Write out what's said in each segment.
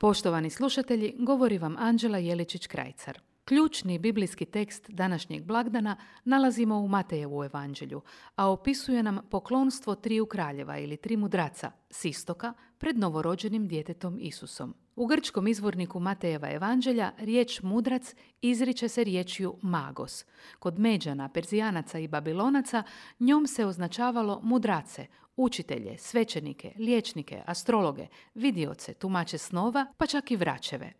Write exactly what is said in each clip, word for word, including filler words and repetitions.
Poštovani slušatelji, govori vam Anđela Jeličić-Krajcar. Ključni biblijski tekst današnjeg blagdana nalazimo u Matejevu evanđelju, a opisuje nam poklonstvo triju kraljeva ili tri mudraca s istoka pred novorođenim djetetom Isusom. U grčkom izvorniku Matejeva evanđelja riječ mudrac izriče se riječju magos. Kod Međana, Perzijanaca i Babilonaca njom se označavalo mudrace, učitelje, svećenike, liječnike, astrologe, vidioce, tumače snova, pa čak i vračeve.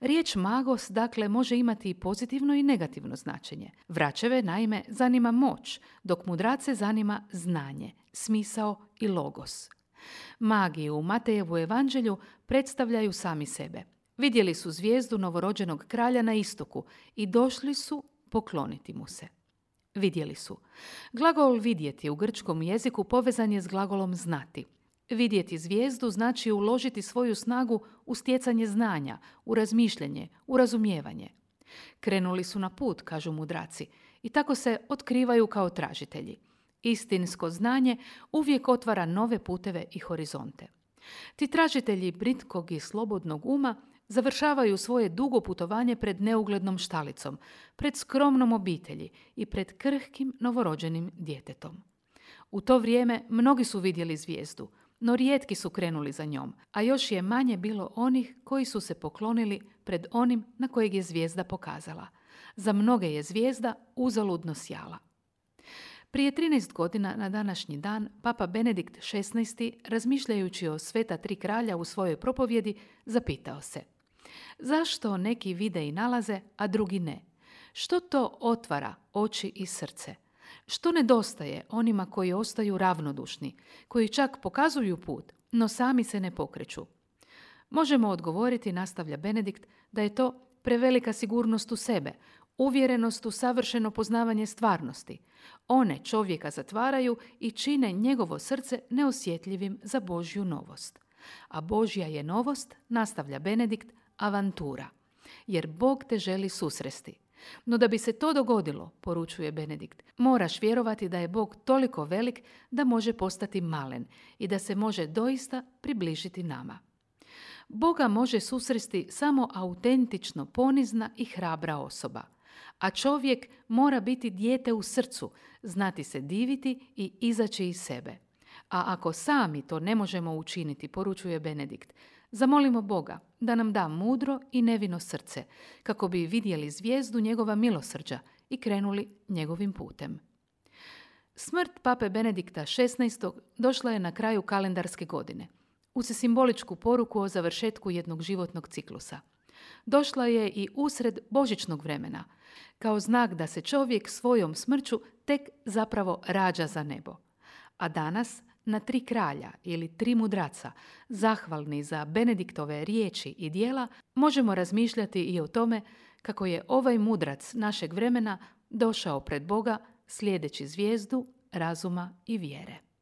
Riječ magos, dakle, može imati i pozitivno i negativno značenje. Vračeve, naime, zanima moć, dok mudrace zanima znanje, smisao i logos. Magi u Matejevu evanđelju predstavljaju sami sebe. Vidjeli su zvijezdu novorođenog kralja na istoku i došli su pokloniti mu se. Vidjeli su. Glagol vidjeti u grčkom jeziku povezan je s glagolom znati. Vidjeti zvijezdu znači uložiti svoju snagu u stjecanje znanja, u razmišljanje, u razumijevanje. Krenuli su na put, kažu mudraci, i tako se otkrivaju kao tražitelji. Istinsko znanje uvijek otvara nove puteve i horizonte. Ti tražitelji britkog i slobodnog uma završavaju svoje dugo putovanje pred neuglednom štalicom, pred skromnom obitelji i pred krhkim novorođenim djetetom. U to vrijeme mnogi su vidjeli zvijezdu, no rijetki su krenuli za njom, a još je manje bilo onih koji su se poklonili pred onim na kojeg je zvijezda pokazala. Za mnoge je zvijezda uzaludno sjala. Prije trinaest godina na današnji dan Papa Benedikt šesnaesti razmišljajući o sveta tri kralja u svojoj propovjedi zapitao se: zašto neki vide i nalaze, a drugi ne? Što to otvara oči i srce? Što nedostaje onima koji ostaju ravnodušni, koji čak pokazuju put, no sami se ne pokreću? Možemo odgovoriti, nastavlja Benedikt, da je to prevelika sigurnost u sebe, uvjerenost u savršeno poznavanje stvarnosti. One čovjeka zatvaraju i čine njegovo srce neosjetljivim za Božju novost. A Božja je novost, nastavlja Benedikt, avantura. Jer Bog te želi susresti. No da bi se to dogodilo, poručuje Benedikt, moraš vjerovati da je Bog toliko velik da može postati malen i da se može doista približiti nama. Boga može susresti samo autentično ponizna i hrabra osoba. A čovjek mora biti dijete u srcu, znati se diviti i izaći iz sebe. A ako sami to ne možemo učiniti, poručuje Benedikt, zamolimo Boga da nam da mudro i nevino srce, kako bi vidjeli zvijezdu njegova milosrđa i krenuli njegovim putem. Smrt Pape Benedikta šesnaestog došla je na kraju kalendarske godine, uz simboličku poruku o završetku jednog životnog ciklusa. Došla je i usred božićnog vremena, kao znak da se čovjek svojom smrću tek zapravo rađa za nebo. A danas, na tri kralja ili tri mudraca, zahvalni za Benediktove riječi i dijela, možemo razmišljati i o tome kako je ovaj mudrac našeg vremena došao pred Boga slijedeći zvijezdu razuma i vjere.